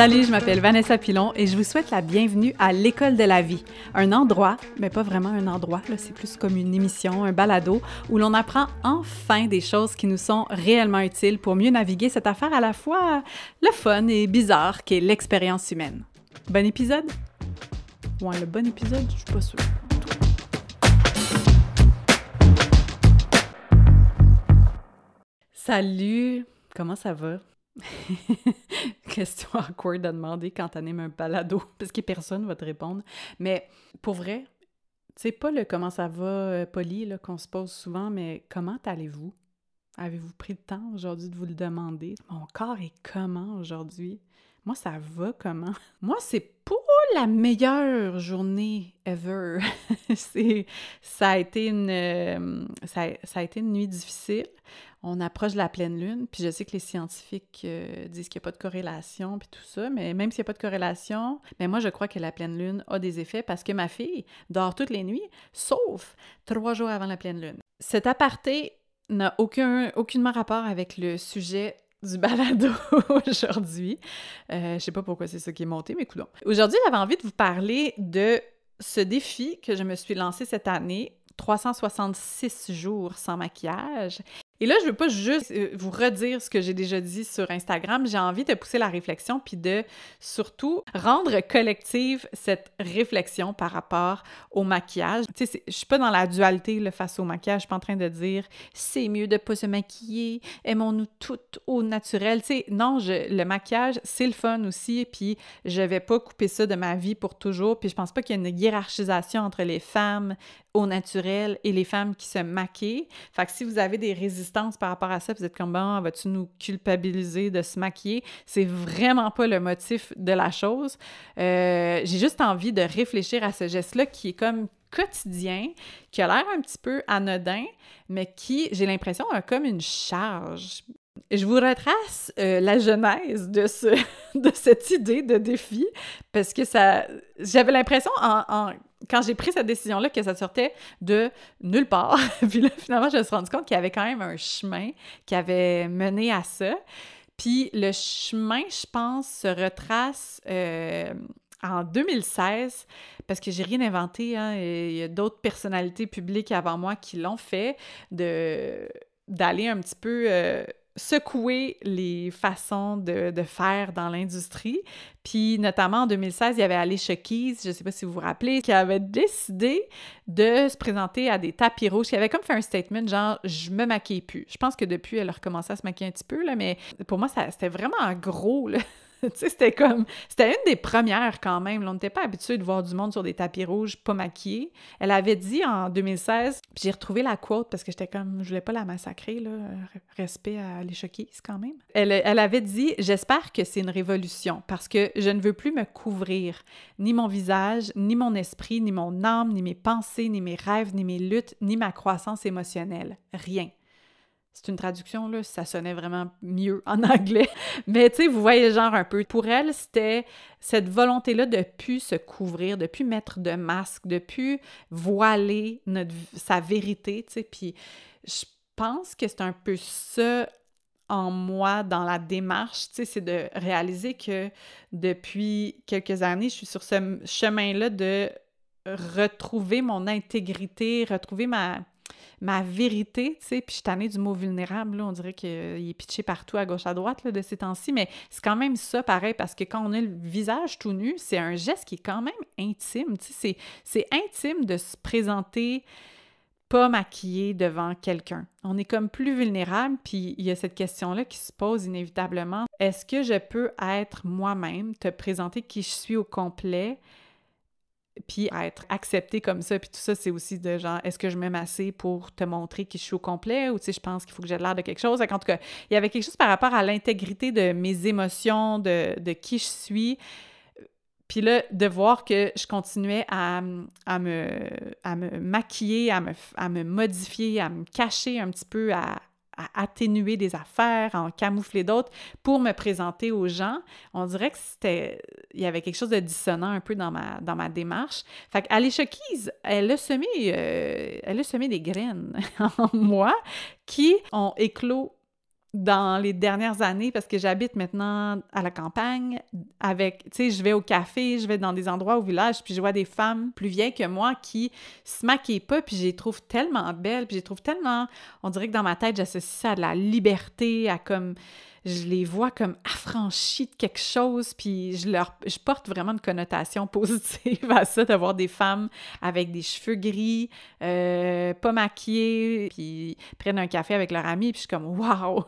Salut, je m'appelle Vanessa Pilon et je vous souhaite la bienvenue à l'École de la vie, un endroit, mais pas vraiment un endroit, là, c'est plus comme une émission, un balado, où l'on apprend enfin des choses qui nous sont réellement utiles pour mieux naviguer cette affaire à la fois le fun et bizarre qu'est l'expérience humaine. Bon épisode? Ouais, le bon épisode, je suis pas sûre. Salut, comment ça va? Question awkward à demander quand t'animes un balado, parce que personne va te répondre. Mais pour vrai, c'est pas le comment ça va poli là, qu'on se pose souvent, mais comment allez-vous? Avez-vous pris le temps aujourd'hui de vous le demander? Mon corps est comment aujourd'hui? Moi, ça va comment? Moi, c'est pas la meilleure journée ever. Ça a été une nuit difficile. On approche de la pleine lune, puis je sais que les scientifiques disent qu'il n'y a pas de corrélation, puis tout ça, mais même s'il n'y a pas de corrélation, mais moi, je crois que la pleine lune a des effets parce que ma fille dort toutes les nuits, sauf 3 jours avant la pleine lune. Cet aparté n'a aucunement rapport avec le sujet du balado aujourd'hui. Je ne sais pas pourquoi c'est ça qui est monté, mais coudonc. Aujourd'hui, j'avais envie de vous parler de ce défi que je me suis lancé cette année, 366 jours sans maquillage. Et là, je veux pas juste vous redire ce que j'ai déjà dit sur Instagram, j'ai envie de pousser la réflexion puis de surtout rendre collective cette réflexion par rapport au maquillage. Tu sais, je suis pas dans la dualité là, face au maquillage, je suis pas en train de dire « c'est mieux de pas se maquiller, aimons-nous toutes au naturel ». Tu sais, non, le maquillage, c'est le fun aussi puis je vais pas couper ça de ma vie pour toujours puis je pense pas qu'il y a une hiérarchisation entre les femmes au naturel et les femmes qui se maquillent. Fait que si vous avez des résistances par rapport à ça, vous êtes comme « bon, vas-tu nous culpabiliser de se maquiller? » C'est vraiment pas le motif de la chose. J'ai juste envie de réfléchir à ce geste-là qui est comme quotidien, qui a l'air un petit peu anodin, mais qui, j'ai l'impression, a comme une charge. Je vous retrace la genèse de cette idée de défi, parce que ça... J'avais l'impression quand j'ai pris cette décision-là, que ça sortait de nulle part. Puis là, finalement, je me suis rendu compte qu'il y avait quand même un chemin qui avait mené à ça. Puis le chemin, je pense, se retrace en 2016, parce que j'ai rien inventé, hein, il y a d'autres personnalités publiques avant moi qui l'ont fait, d'aller un petit peu... secouer les façons de faire dans l'industrie. Puis notamment en 2016, il y avait Alicia Keys, je ne sais pas si vous vous rappelez, qui avait décidé de se présenter à des tapis rouges, qui avait comme fait un statement genre « je me maquille plus ». Je pense que depuis, elle a recommencé à se maquiller un petit peu, là, mais pour moi, c'était vraiment gros, là. Tu sais, c'était une des premières quand même. On n'était pas habitué de voir du monde sur des tapis rouges pas maquillés. Elle avait dit en 2016, puis j'ai retrouvé la quote parce que j'étais comme, je voulais pas la massacrer, là, respect à les choquer quand même. Elle avait dit « J'espère que c'est une révolution parce que je ne veux plus me couvrir, ni mon visage, ni mon esprit, ni mon âme, ni mes pensées, ni mes rêves, ni mes luttes, ni ma croissance émotionnelle. Rien. » C'est une traduction, là, ça sonnait vraiment mieux en anglais. Mais, tu sais, vous voyez genre un peu. Pour elle, c'était cette volonté-là de ne plus se couvrir, de ne plus mettre de masque, de ne plus voiler sa vérité, tu sais. Puis je pense que c'est un peu ça en moi dans la démarche, tu sais, c'est de réaliser que depuis quelques années, je suis sur ce chemin-là de retrouver mon intégrité, retrouver ma vérité, tu sais, puis je suis tannée du mot vulnérable, là, on dirait qu'il est pitché partout à gauche à droite, là, de ces temps-ci, mais c'est quand même ça, pareil, parce que quand on a le visage tout nu, c'est un geste qui est quand même intime, tu sais, c'est intime de se présenter pas maquillé devant quelqu'un. On est comme plus vulnérable, puis il y a cette question-là qui se pose inévitablement. Est-ce que je peux être moi-même, te présenter qui je suis au complet, puis être acceptée comme ça, puis tout ça, c'est aussi de genre, est-ce que je m'aime assez pour te montrer qui je suis au complet, ou tu sais, je pense qu'il faut que j'ai l'air de quelque chose. En tout cas, il y avait quelque chose par rapport à l'intégrité de mes émotions, de qui je suis, puis là, de voir que je continuais à me maquiller, à me modifier, à me cacher un petit peu, à atténuer des affaires, à en camoufler d'autres pour me présenter aux gens. On dirait que il y avait quelque chose de dissonant un peu dans ma démarche. Fait qu'Alicia Keys, elle a semé des graines en moi qui ont éclos dans les dernières années, parce que j'habite maintenant à la campagne, avec, tu sais, je vais au café, je vais dans des endroits au village, puis je vois des femmes plus vieilles que moi qui se maquillent pas, puis je les trouve tellement belles, puis je les trouve tellement... On dirait que dans ma tête, j'associe ça à de la liberté, à comme... Je les vois comme affranchies de quelque chose, puis je porte vraiment une connotation positive à ça, d'avoir des femmes avec des cheveux gris, pas maquillées, puis prennent un café avec leur ami, puis je suis comme « Wow!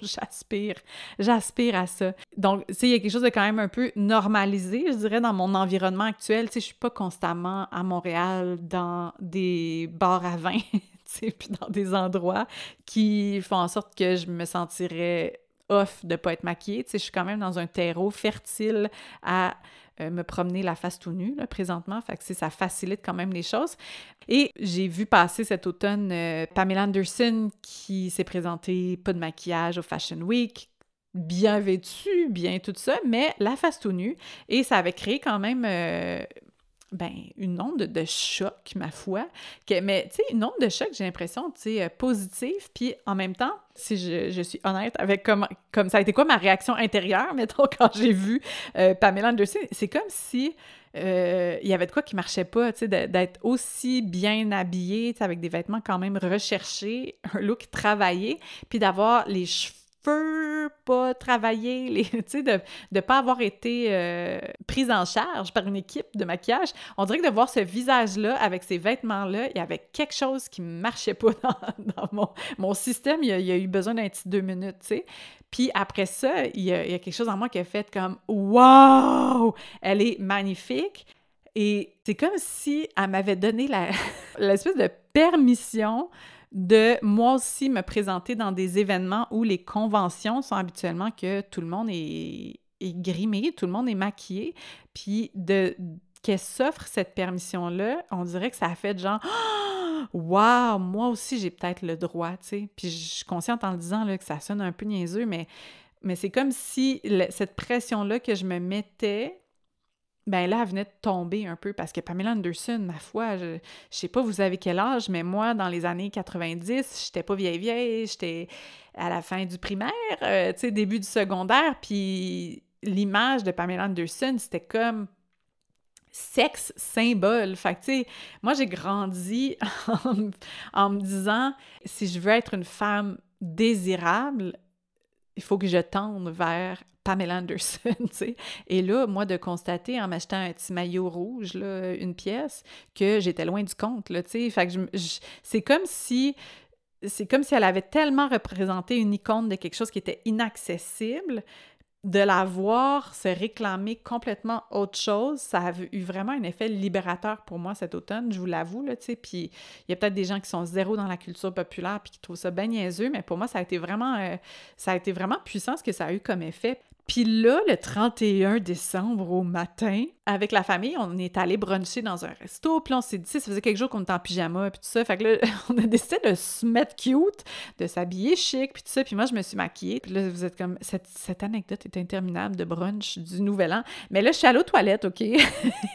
J'aspire à ça! » Donc, tu sais, il y a quelque chose de quand même un peu normalisé, je dirais, dans mon environnement actuel. Tu sais, je suis pas constamment à Montréal dans des bars à vin, tu sais, puis dans des endroits qui font en sorte que je me sentirais... off de ne pas être maquillée. Tu sais, je suis quand même dans un terreau fertile à me promener la face tout nue, là, présentement. Fait que ça facilite quand même les choses. Et j'ai vu passer cet automne Pamela Anderson qui s'est présentée pas de maquillage au Fashion Week, bien vêtue, bien tout ça, mais la face tout nue. Et ça avait créé quand même... une onde de choc, ma foi. Mais, tu sais, une onde de choc, j'ai l'impression, tu sais, positive. Puis, en même temps, si je suis honnête avec comme ça a été quoi ma réaction intérieure, mettons, quand j'ai vu Pamela Anderson, c'est comme si il y avait de quoi qui marchait pas, tu sais, d'être aussi bien habillée, tu sais, avec des vêtements quand même recherchés, un look travaillé, puis d'avoir les cheveux pas travailler, tu sais, de pas avoir été prise en charge par une équipe de maquillage. On dirait que de voir ce visage-là, avec ces vêtements-là, il y avait quelque chose qui ne marchait pas dans mon système. Il y a eu besoin d'un petit 2 minutes, tu sais. Puis après ça, il y a quelque chose en moi qui a fait comme « Wow! Elle est magnifique! » Et c'est comme si elle m'avait donné l'espèce de permission de moi aussi me présenter dans des événements où les conventions sont habituellement que tout le monde est grimé, tout le monde est maquillé, puis qu'elle s'offre cette permission-là, on dirait que ça a fait genre « Wow! Moi aussi, j'ai peut-être le droit! » tu sais. Puis je suis consciente en le disant là, que ça sonne un peu niaiseux, mais c'est comme si cette pression-là que je me mettais, ben là, elle venait de tomber un peu, parce que Pamela Anderson, ma foi, je sais pas vous avez quel âge, mais moi, dans les années 90, j'étais pas vieille, j'étais à la fin du primaire, tu sais, début du secondaire, puis l'image de Pamela Anderson, c'était comme sexe symbole. Fait que, tu sais, moi, j'ai grandi en me disant, si je veux être une femme désirable, il faut que je tende vers Pamela Anderson, tu sais. Et là, moi, de constater, en m'achetant un petit maillot rouge, là, une pièce, que j'étais loin du compte, là, tu sais. Fait que c'est comme si elle avait tellement représenté une icône de quelque chose qui était inaccessible, de la voir se réclamer complètement autre chose, ça a eu vraiment un effet libérateur pour moi cet automne, je vous l'avoue, là, tu sais. Puis il y a peut-être des gens qui sont zéro dans la culture populaire puis qui trouvent ça ben niaiseux, mais pour moi, ça a été vraiment puissant ce que ça a eu comme effet. Puis là, le 31 décembre au matin, avec la famille, on est allé bruncher dans un resto, puis on s'est dit, ça faisait quelques jours qu'on était en pyjama, puis tout ça, fait que là, on a décidé de se mettre cute, de s'habiller chic, puis tout ça, puis moi, je me suis maquillée, puis là, vous êtes comme, cette anecdote est interminable de brunch du Nouvel An, mais là, je suis allée aux toilettes, OK? Et là,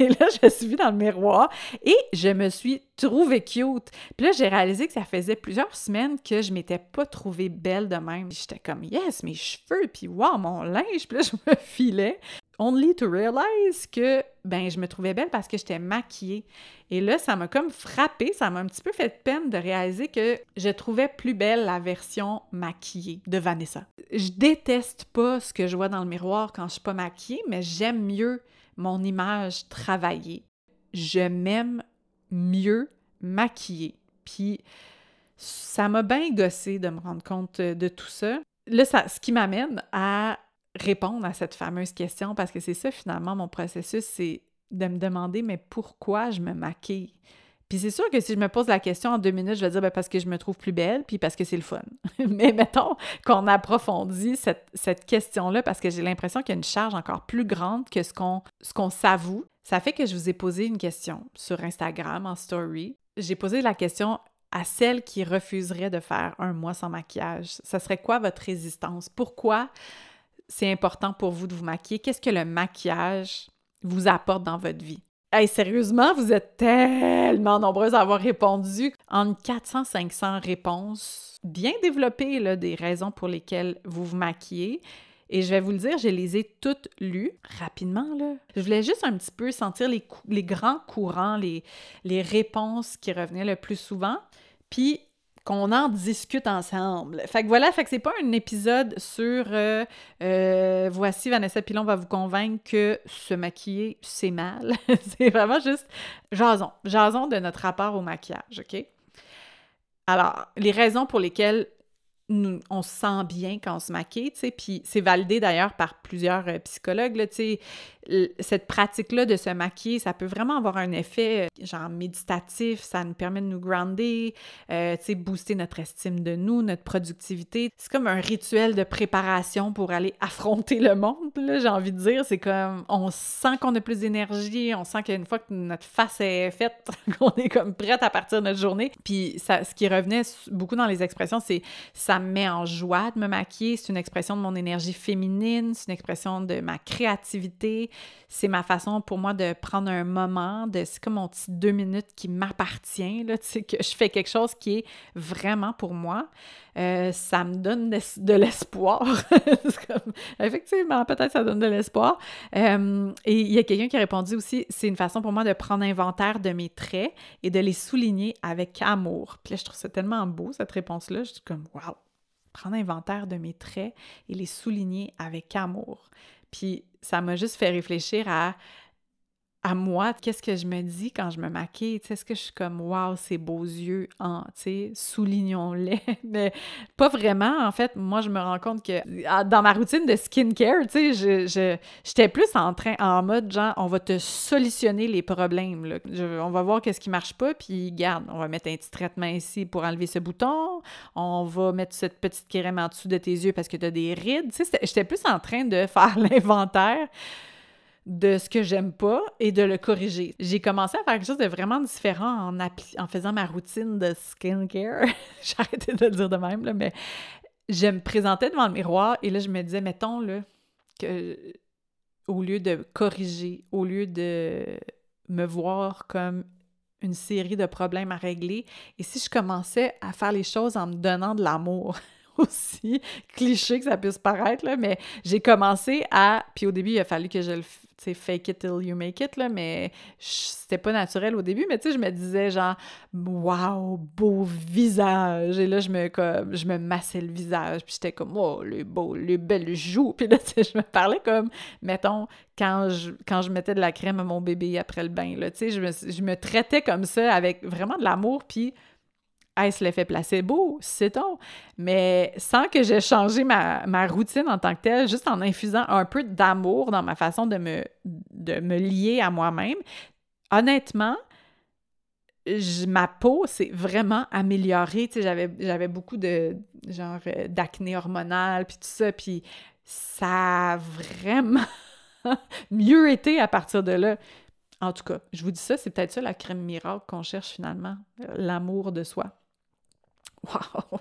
je me suis vue dans le miroir, et je me suis trouvée cute. Puis là, j'ai réalisé que ça faisait plusieurs semaines que je m'étais pas trouvée belle de même. Puis j'étais comme, yes, mes cheveux, puis wow, mon linge! Puis là, je me filais. Only to realize que, je me trouvais belle parce que j'étais maquillée. Et là, ça m'a comme frappée, ça m'a un petit peu fait peine de réaliser que je trouvais plus belle la version maquillée de Vanessa. Je déteste pas ce que je vois dans le miroir quand je suis pas maquillée, mais j'aime mieux mon image travaillée. Je m'aime mieux maquillée. Puis ça m'a bien gossée de me rendre compte de tout ça. Là, ce qui m'amène à répondre à cette fameuse question, parce que c'est ça finalement mon processus, c'est de me demander mais pourquoi je me maquille? Puis c'est sûr que si je me pose la question en 2 minutes, je vais dire parce que je me trouve plus belle, puis parce que c'est le fun. Mais mettons qu'on approfondit cette question-là, parce que j'ai l'impression qu'il y a une charge encore plus grande que ce qu'on s'avoue. Ça fait que je vous ai posé une question sur Instagram, en story. J'ai posé la question à celle qui refuserait de faire un mois sans maquillage. Ça serait quoi votre résistance? Pourquoi c'est important pour vous de vous maquiller? Qu'est-ce que le maquillage vous apporte dans votre vie? Hey, sérieusement, vous êtes tellement nombreuses à avoir répondu. Entre 400-500 réponses bien développées, là, des raisons pour lesquelles vous vous maquillez. Et je vais vous le dire, je les ai toutes lues rapidement, là. Je voulais juste un petit peu sentir les grands courants, les réponses qui revenaient le plus souvent, puis qu'on en discute ensemble. Fait que voilà, fait que c'est pas un épisode sur voici, Vanessa Pilon va vous convaincre que se maquiller, c'est mal. C'est vraiment juste jason de notre rapport au maquillage, OK? Alors, les raisons pour lesquelles on se sent bien quand on se maquille, tu sais, puis c'est validé d'ailleurs par plusieurs psychologues, là, tu sais, cette pratique-là de se maquiller, ça peut vraiment avoir un effet genre méditatif, ça nous permet de nous grounder, tu sais, booster notre estime de nous, notre productivité. C'est comme un rituel de préparation pour aller affronter le monde, là, j'ai envie de dire. C'est comme, on sent qu'on a plus d'énergie, on sent qu'une fois que notre face est faite, qu'on est comme prête à partir de notre journée. Puis ça, ce qui revenait beaucoup dans les expressions, c'est ça me met en joie de me maquiller, c'est une expression de mon énergie féminine, c'est une expression de ma créativité, c'est ma façon pour moi de prendre un moment, c'est comme mon petit 2 minutes qui m'appartient, là, tu sais, que je fais quelque chose qui est vraiment pour moi. Ça me donne de l'espoir. Comme, effectivement, peut-être ça donne de l'espoir. Et il y a quelqu'un qui a répondu aussi, c'est une façon pour moi de prendre inventaire de mes traits et de les souligner avec amour. Puis là, je trouve ça tellement beau, cette réponse-là. Je suis comme, wow! Prendre inventaire de mes traits et les souligner avec amour. Puis ça m'a juste fait réfléchir à moi, qu'est-ce que je me dis quand je me maquille? Est-ce que je suis comme « wow, ces beaux yeux, hein? » Soulignons-les. Mais pas vraiment, en fait. Moi, je me rends compte que dans ma routine de skincare, j'étais plus en mode genre « on va te solutionner les problèmes. » on va voir qu'est-ce qui marche pas, puis garde, on va mettre un petit traitement ici pour enlever ce bouton, on va mettre cette petite crème en dessous de tes yeux parce que t'as des rides. J'étais plus en train de faire l'inventaire de ce que j'aime pas et de le corriger. J'ai commencé à faire quelque chose de vraiment différent en faisant ma routine de skincare. J'ai arrêté de le dire de même, là, mais je me présentais devant le miroir et là, je me disais, mettons, là, que au lieu de corriger, au lieu de me voir comme une série de problèmes à régler, et si je commençais à faire les choses en me donnant de l'amour... aussi cliché que ça puisse paraître, là, mais j'ai commencé à... Puis au début, il a fallu que je le... Tu sais, fake it till you make it, là, mais c'était pas naturel au début, mais tu sais, je me disais genre, wow, beau visage! Et là, je me massais le visage, puis j'étais comme, oh, les belles joues! Puis là, tu sais, je me parlais comme, mettons, quand je mettais de la crème à mon bébé après le bain, là, tu sais, je me traitais comme ça avec vraiment de l'amour, puis... Est-ce l'effet placebo? Sait-on? Mais sans que j'aie changé ma routine en tant que telle, juste en infusant un peu d'amour dans ma façon de me lier à moi-même, honnêtement, ma peau s'est vraiment améliorée. Tu sais, j'avais beaucoup de genre d'acné hormonal, puis tout ça, puis ça a vraiment mieux été à partir de là. En tout cas, je vous dis ça, c'est peut-être ça la crème miracle qu'on cherche finalement, l'amour de soi. Wow!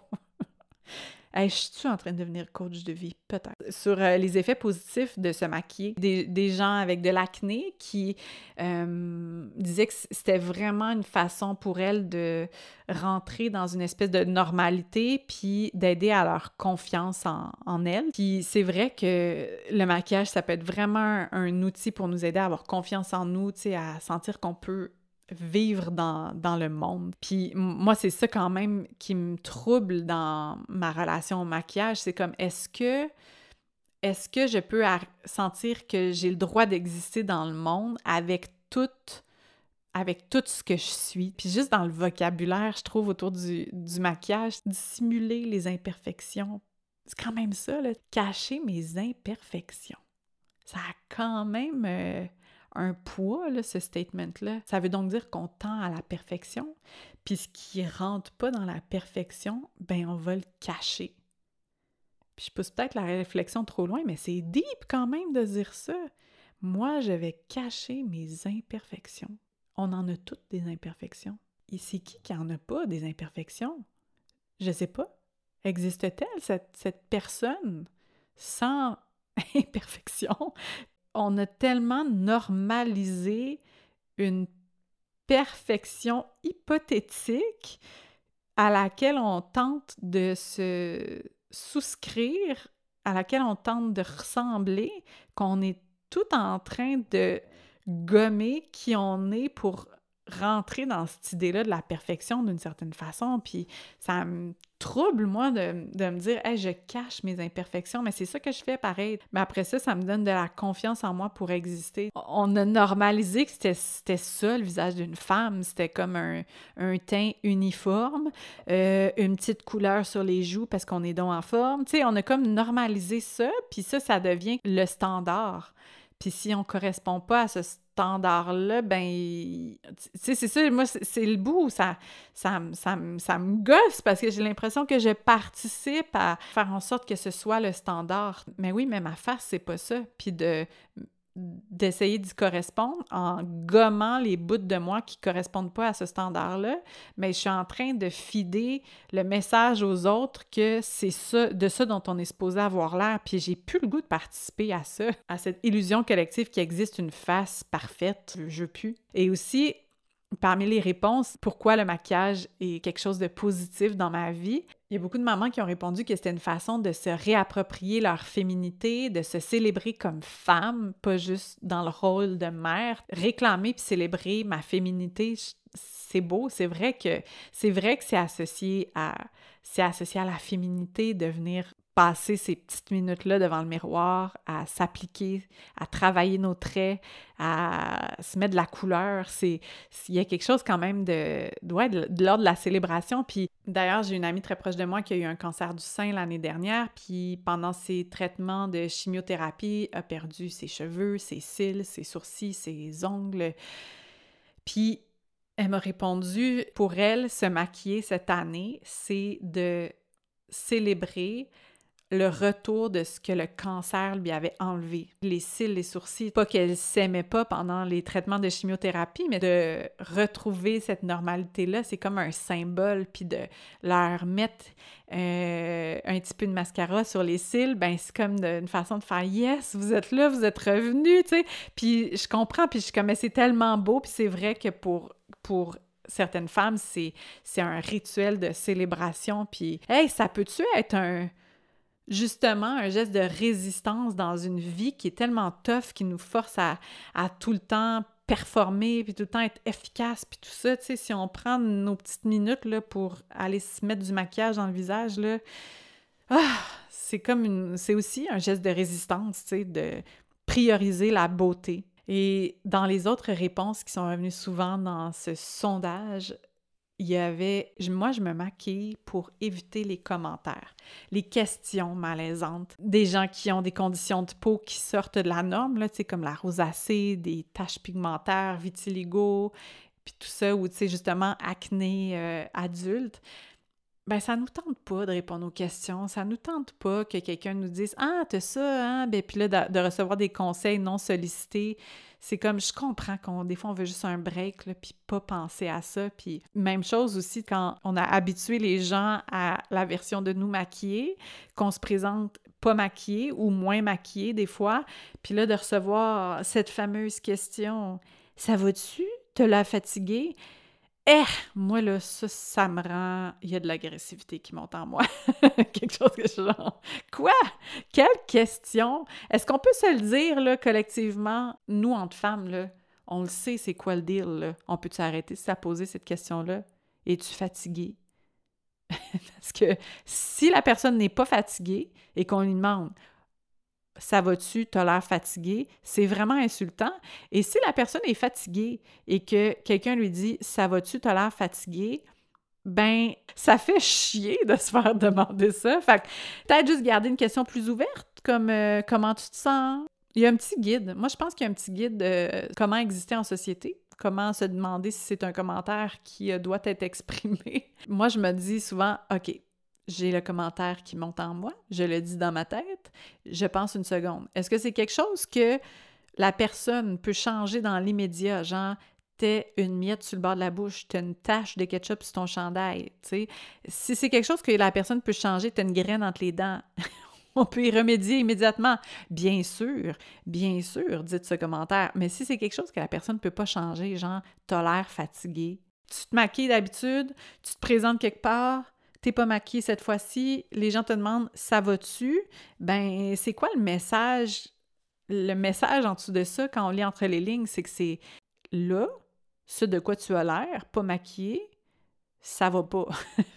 Hey, je suis-tu en train de devenir coach de vie? Peut-être. Sur les effets positifs de se maquiller, des gens avec de l'acné qui disaient que c'était vraiment une façon pour elles de rentrer dans une espèce de normalité puis d'aider à leur confiance en elles. Puis c'est vrai que le maquillage, ça peut être vraiment un outil pour nous aider à avoir confiance en nous, tu sais, à sentir qu'on peut vivre dans le monde. Puis moi, c'est ça quand même qui me trouble dans ma relation au maquillage. C'est comme, est-ce que je peux sentir que j'ai le droit d'exister dans le monde avec tout ce que je suis? Puis juste dans le vocabulaire, je trouve, autour du maquillage, dissimuler les imperfections. C'est quand même ça, là. Cacher mes imperfections. Ça a quand même... un poids, là, ce statement-là. Ça veut donc dire qu'on tend à la perfection, puis ce qui ne rentre pas dans la perfection, ben on va le cacher. Puis je pousse peut-être la réflexion trop loin, mais c'est deep quand même de dire ça. Moi, je vais cacher mes imperfections. On en a toutes des imperfections. Et c'est qui en a pas des imperfections? Je sais pas. Existe-t-elle, cette personne sans imperfection? On a tellement normalisé une perfection hypothétique à laquelle on tente de se souscrire, à laquelle on tente de ressembler, qu'on est tout en train de gommer qui on est pour rentrer dans cette idée-là de la perfection d'une certaine façon. Puis ça me trouble, moi, de me dire « Hey, je cache mes imperfections, mais c'est ça que je fais, pareil. » Mais après ça, ça me donne de la confiance en moi pour exister. On a normalisé que c'était ça, le visage d'une femme. C'était comme un teint uniforme, une petite couleur sur les joues parce qu'on est donc en forme. Tu sais, on a comme normalisé ça, puis ça devient le standard. Puis si on correspond pas à ce standard-là, ben, tu sais, c'est ça, moi, c'est le bout, ça me gosse parce que j'ai l'impression que je participe à faire en sorte que ce soit le standard. Mais oui, mais ma face, c'est pas ça. Puis d'essayer d'y correspondre en gommant les bouts de moi qui correspondent pas à ce standard-là, mais je suis en train de fider le message aux autres que c'est ça, de ça dont on est supposé avoir l'air, puis j'ai plus le goût de participer à ça, à cette illusion collective qui existe une face parfaite, je veux plus. Et aussi, parmi les réponses, pourquoi le maquillage est quelque chose de positif dans ma vie, il y a beaucoup de mamans qui ont répondu que c'était une façon de se réapproprier leur féminité, de se célébrer comme femme, pas juste dans le rôle de mère. Réclamer puis célébrer ma féminité, c'est beau, c'est vrai que c'est associé à la féminité, de venir passer ces petites minutes-là devant le miroir, à s'appliquer, à travailler nos traits, à se mettre de la couleur. Il y a quelque chose quand même de l'ordre de la célébration. Puis d'ailleurs, j'ai une amie très proche de moi qui a eu un cancer du sein l'année dernière, puis pendant ses traitements de chimiothérapie, a perdu ses cheveux, ses cils, ses sourcils, ses ongles. Puis elle m'a répondu, pour elle, se maquiller cette année, c'est de célébrer le retour de ce que le cancer lui avait enlevé. Les cils, les sourcils, pas qu'elle s'aimait pas pendant les traitements de chimiothérapie, mais de retrouver cette normalité-là, c'est comme un symbole, puis de leur mettre un petit peu de mascara sur les cils, ben c'est comme une façon de faire « Yes, vous êtes là, vous êtes revenus », tu sais. Puis je comprends, puis je suis comme « Mais c'est tellement beau », puis c'est vrai que pour certaines femmes, c'est un rituel de célébration, puis « Hey, ça peut-tu être justement un geste de résistance dans une vie qui est tellement tough, qui nous force à tout le temps performer, puis tout le temps être efficace, puis tout ça, tu sais, si on prend nos petites minutes là, pour aller se mettre du maquillage dans le visage, là, c'est aussi un geste de résistance, tu sais, de prioriser la beauté. Et dans les autres réponses qui sont revenues souvent dans ce sondage, il y avait « Moi, je me maquille pour éviter les commentaires, les questions malaisantes, des gens qui ont des conditions de peau qui sortent de la norme, là, tu sais, comme la rosacée, des taches pigmentaires, vitiligo, puis tout ça, ou tu sais, justement, acné adulte. » Ben ça nous tente pas de répondre aux questions, ça nous tente pas que quelqu'un nous dise « Ah, t'as ça, hein? » Ben puis là, de recevoir des conseils non sollicités, c'est comme, je comprends des fois, on veut juste un break, là, puis pas penser à ça, puis même chose aussi quand on a habitué les gens à la version de nous maquillés, qu'on se présente pas maquillés ou moins maquillés des fois, puis là, de recevoir cette fameuse question « Ça va-tu? Te la fatiguée? » Moi, là, ça me rend... Il y a de l'agressivité qui monte en moi. Quelque chose que je genre... Quoi? Quelle question? Est-ce qu'on peut se le dire, là, collectivement? Nous, entre femmes, là, on le sait, c'est quoi le deal, là? On peut-tu arrêter de poser cette question-là? Es-tu fatiguée? Parce que si la personne n'est pas fatiguée et qu'on lui demande... Ça va-tu? T'as l'air fatiguée? C'est vraiment insultant. Et si la personne est fatiguée et que quelqu'un lui dit « Ça va-tu? T'as l'air fatiguée? » ben, ça fait chier de se faire demander ça. Fait que peut-être juste garder une question plus ouverte, comme « Comment tu te sens? » Il y a un petit guide. Moi, je pense qu'il y a un petit guide de comment exister en société. Comment se demander si c'est un commentaire qui doit être exprimé. Moi, je me dis souvent « OK. » J'ai le commentaire qui monte en moi, je le dis dans ma tête, je pense une seconde. Est-ce que c'est quelque chose que la personne peut changer dans l'immédiat, genre « t'es une miette sur le bord de la bouche, t'as une tache de ketchup sur ton chandail », tu sais. Si c'est quelque chose que la personne peut changer, t'as une graine entre les dents, on peut y remédier immédiatement. Bien sûr, dites ce commentaire. Mais si c'est quelque chose que la personne ne peut pas changer, genre, t'as l'air fatigué. Tu te maquilles d'habitude, tu te présentes quelque part, t'es pas maquillée cette fois-ci, les gens te demandent « ça va-tu? » Ben, c'est quoi le message? Le message en dessous de ça, quand on lit entre les lignes, c'est que c'est « là, ce de quoi tu as l'air, pas maquillée, ça va pas. »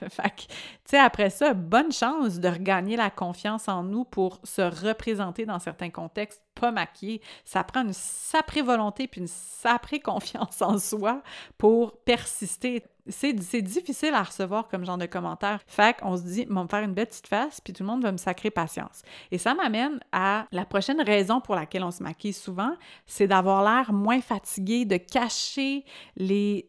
Fait que, tu sais, après ça, bonne chance de regagner la confiance en nous pour se représenter dans certains contextes pas maquillés. Ça prend une sacrée volonté puis une sacrée confiance en soi pour persister. C'est difficile à recevoir comme genre de commentaire. Fait qu'on se dit, on va me faire une belle petite face, puis tout le monde va me sacrer patience. Et ça m'amène à la prochaine raison pour laquelle on se maquille souvent, c'est d'avoir l'air moins fatigué, de cacher les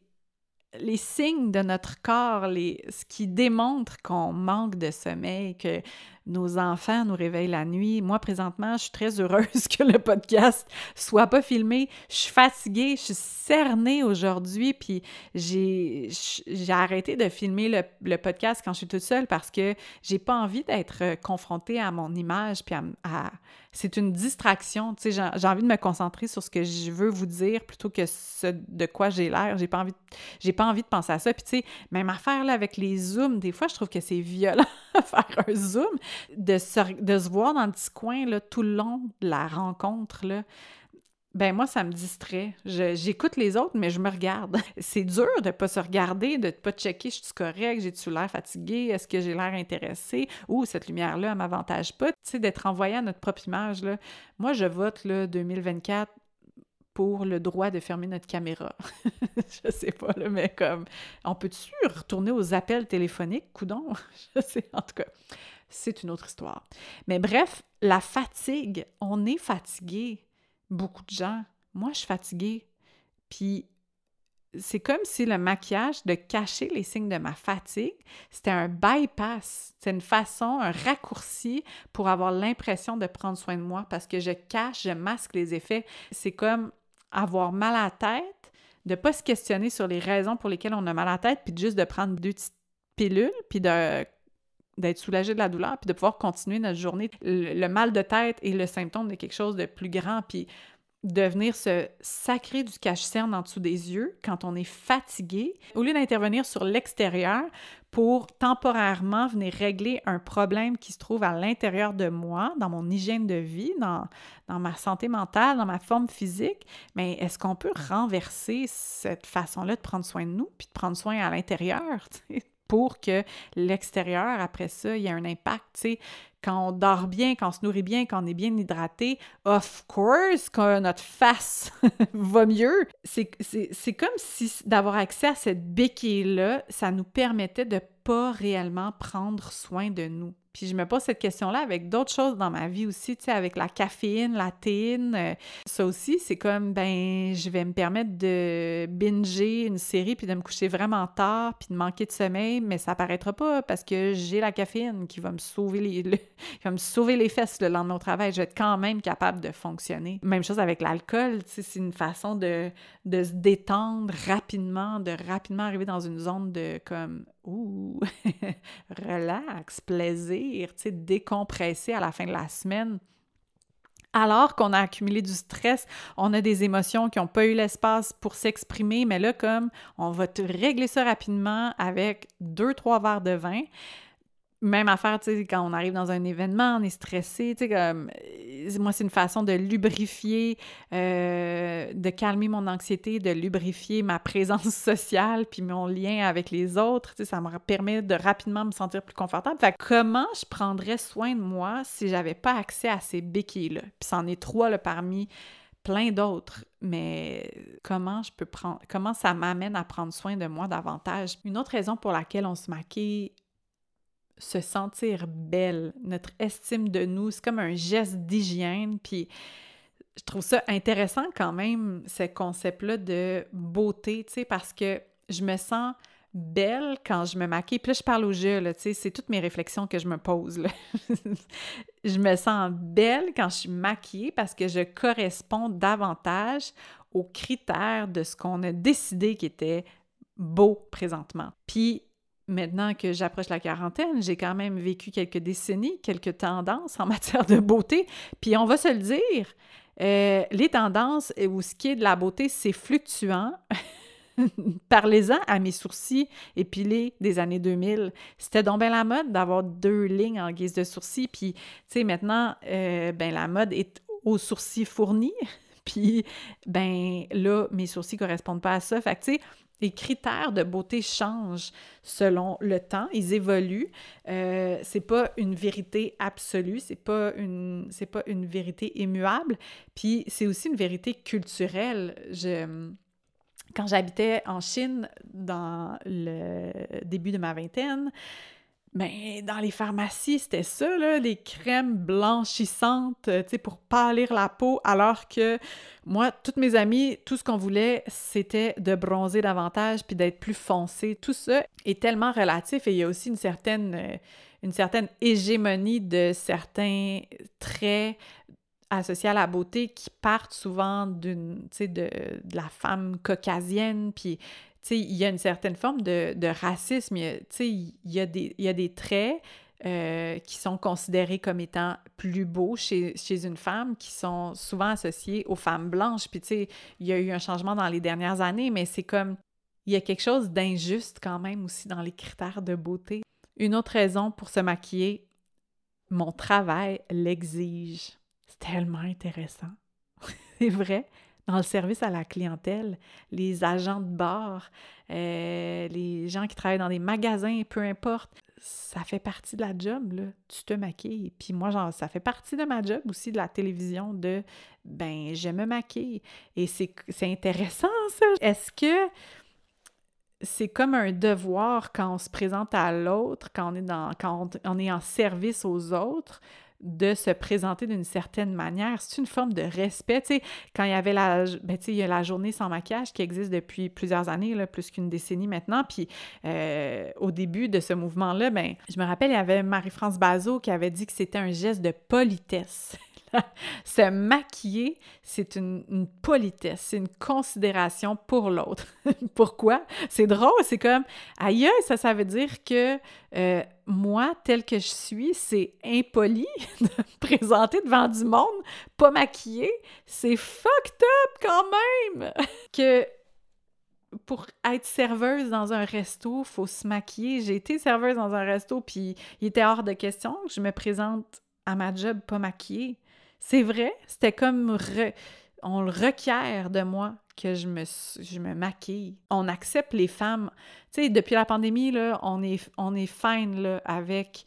signes de notre corps, ce qui démontre qu'on manque de sommeil, que nos enfants nous réveillent la nuit. Moi, présentement, je suis très heureuse que le podcast soit pas filmé. Je suis fatiguée, je suis cernée aujourd'hui, puis j'ai arrêté de filmer le podcast quand je suis toute seule parce que j'ai pas envie d'être confrontée à mon image, puis c'est une distraction, tu sais, j'ai envie de me concentrer sur ce que je veux vous dire plutôt que ce de quoi j'ai l'air. J'ai pas envie de penser à ça. Puis tu sais, même affaire là avec les zooms, des fois, je trouve que c'est violent faire un zoom. De se voir dans le petit coin là, tout le long de la rencontre, là, ben moi, ça me distrait. J'écoute les autres, mais je me regarde. C'est dur de ne pas se regarder, de ne pas checker, je suis correcte, j'ai-tu l'air fatiguée, est-ce que j'ai l'air intéressée? Ou cette lumière-là, elle m'avantage pas. Tu sais, d'être envoyé à notre propre image, là. Moi, je vote, là, 2024, pour le droit de fermer notre caméra. Je sais pas, là, mais comme... On peut-tu retourner aux appels téléphoniques, coudon? Je sais, en tout cas. C'est une autre histoire. Mais bref, la fatigue, on est fatigué. Beaucoup de gens. Moi, je suis fatiguée. Puis, c'est comme si le maquillage, de cacher les signes de ma fatigue, c'était un bypass. C'est une façon, un raccourci pour avoir l'impression de prendre soin de moi parce que je cache, je masque les effets. C'est comme avoir mal à la tête, de ne pas se questionner sur les raisons pour lesquelles on a mal à la tête, puis juste de prendre 2 petites pilules, puis d'être soulagé de la douleur, puis de pouvoir continuer notre journée. Le mal de tête est le symptôme de quelque chose de plus grand, puis de venir se sacrer du cache-cerne en dessous des yeux quand on est fatigué, au lieu d'intervenir sur l'extérieur pour temporairement venir régler un problème qui se trouve à l'intérieur de moi, dans mon hygiène de vie, dans ma santé mentale, dans ma forme physique, mais est-ce qu'on peut renverser cette façon-là de prendre soin de nous, puis de prendre soin à l'intérieur, tu sais? Pour que l'extérieur, après ça, il y a un impact, tu sais, quand on dort bien, quand on se nourrit bien, quand on est bien hydraté, of course que notre face va mieux. C'est comme si d'avoir accès à cette béquille-là, ça nous permettait de pas réellement prendre soin de nous. Puis je me pose cette question-là avec d'autres choses dans ma vie aussi, tu sais, avec la caféine, la théine. Ça aussi, c'est comme, ben, je vais me permettre de binger une série puis de me coucher vraiment tard puis de manquer de sommeil, mais ça paraîtra pas parce que j'ai la caféine qui va me sauver les fesses le lendemain au travail. Je vais être quand même capable de fonctionner. Même chose avec l'alcool, tu sais, c'est une façon de se détendre rapidement, de rapidement arriver dans une zone de comme... Ouh, relax, plaisir, tu sais, décompresser à la fin de la semaine. Alors qu'on a accumulé du stress, on a des émotions qui n'ont pas eu l'espace pour s'exprimer, mais là, comme on va te régler ça rapidement avec 2-3 verres de vin. Même affaire, tu sais, quand on arrive dans un événement, on est stressé, tu sais, comme... Moi, c'est une façon de lubrifier, de calmer mon anxiété, de lubrifier ma présence sociale puis mon lien avec les autres, tu sais, ça me permet de rapidement me sentir plus confortable. Fait que comment je prendrais soin de moi si j'avais pas accès à ces béquilles-là? Puis c'en est 3, là, parmi plein d'autres, mais comment ça m'amène à prendre soin de moi davantage? Une autre raison pour laquelle on se maquille, se sentir belle, notre estime de nous, c'est comme un geste d'hygiène, puis je trouve ça intéressant quand même, ce concept-là de beauté, tu sais, parce que je me sens belle quand je me maquille, puis là, je parle au jeu, là, tu sais, c'est toutes mes réflexions que je me pose, là. Je me sens belle quand je suis maquillée parce que je corresponds davantage aux critères de ce qu'on a décidé qui était beau présentement. Puis Maintenant que j'approche la quarantaine, j'ai quand même vécu quelques décennies, quelques tendances en matière de beauté. Puis on va se le dire, les tendances ou ce qui est de la beauté, c'est fluctuant. Parlez-en à mes sourcils épilés des années 2000. C'était donc bien la mode d'avoir deux lignes en guise de sourcils. Puis, tu sais, maintenant, ben la mode est aux sourcils fournis. Puis, ben là, mes sourcils ne correspondent pas à ça. Fait que, tu sais, les critères de beauté changent selon le temps, ils évoluent. C'est pas une vérité absolue, c'est pas une vérité immuable. Puis c'est aussi une vérité culturelle. Quand j'habitais en Chine dans le début de ma vingtaine, ben, dans les pharmacies, c'était ça, là, les crèmes blanchissantes, tu sais, pour pâlir la peau, alors que moi, toutes mes amies, tout ce qu'on voulait, c'était de bronzer davantage puis d'être plus foncé. Tout ça est tellement relatif et il y a aussi une certaine hégémonie de certains traits associés à la beauté qui partent souvent d'une, tu sais, de la femme caucasienne, puis... Tu sais, il y a une certaine forme de racisme. Tu sais, il y a des traits qui sont considérés comme étant plus beaux chez une femme, qui sont souvent associés aux femmes blanches. Puis, tu sais, il y a eu un changement dans les dernières années, mais c'est comme... Il y a quelque chose d'injuste quand même aussi dans les critères de beauté. Une autre raison pour se maquiller, mon travail l'exige. C'est tellement intéressant. C'est vrai. Dans le service à la clientèle, les agents de bar, les gens qui travaillent dans des magasins, peu importe, ça fait partie de la job, là. Tu te maquilles. Puis moi, genre, ça fait partie de ma job aussi, de la télévision, de « ben, je me maquille ». Et c'est intéressant, ça. Est-ce que c'est comme un devoir quand on se présente à l'autre, quand on est en service aux autres, de se présenter d'une certaine manière? C'est une forme de respect, tu sais, quand il y avait il y a la journée sans maquillage qui existe depuis plusieurs années, là, plus qu'une décennie maintenant, puis au début de ce mouvement-là, ben je me rappelle, il y avait Marie-France Bazot qui avait dit que c'était un geste de politesse. Se maquiller, c'est une politesse, c'est une considération pour l'autre. Pourquoi? C'est drôle, c'est comme, aïe, ça veut dire que moi, telle que je suis, c'est impoli de me présenter devant du monde, pas maquillée, c'est fucked up quand même! Que pour être serveuse dans un resto, il faut se maquiller. J'ai été serveuse dans un resto, puis il était hors de question que je me présente à ma job pas maquillée. C'est vrai, c'était comme on le requiert de moi que je me maquille. On accepte les femmes. Tu sais, depuis la pandémie, là, on est fine là, avec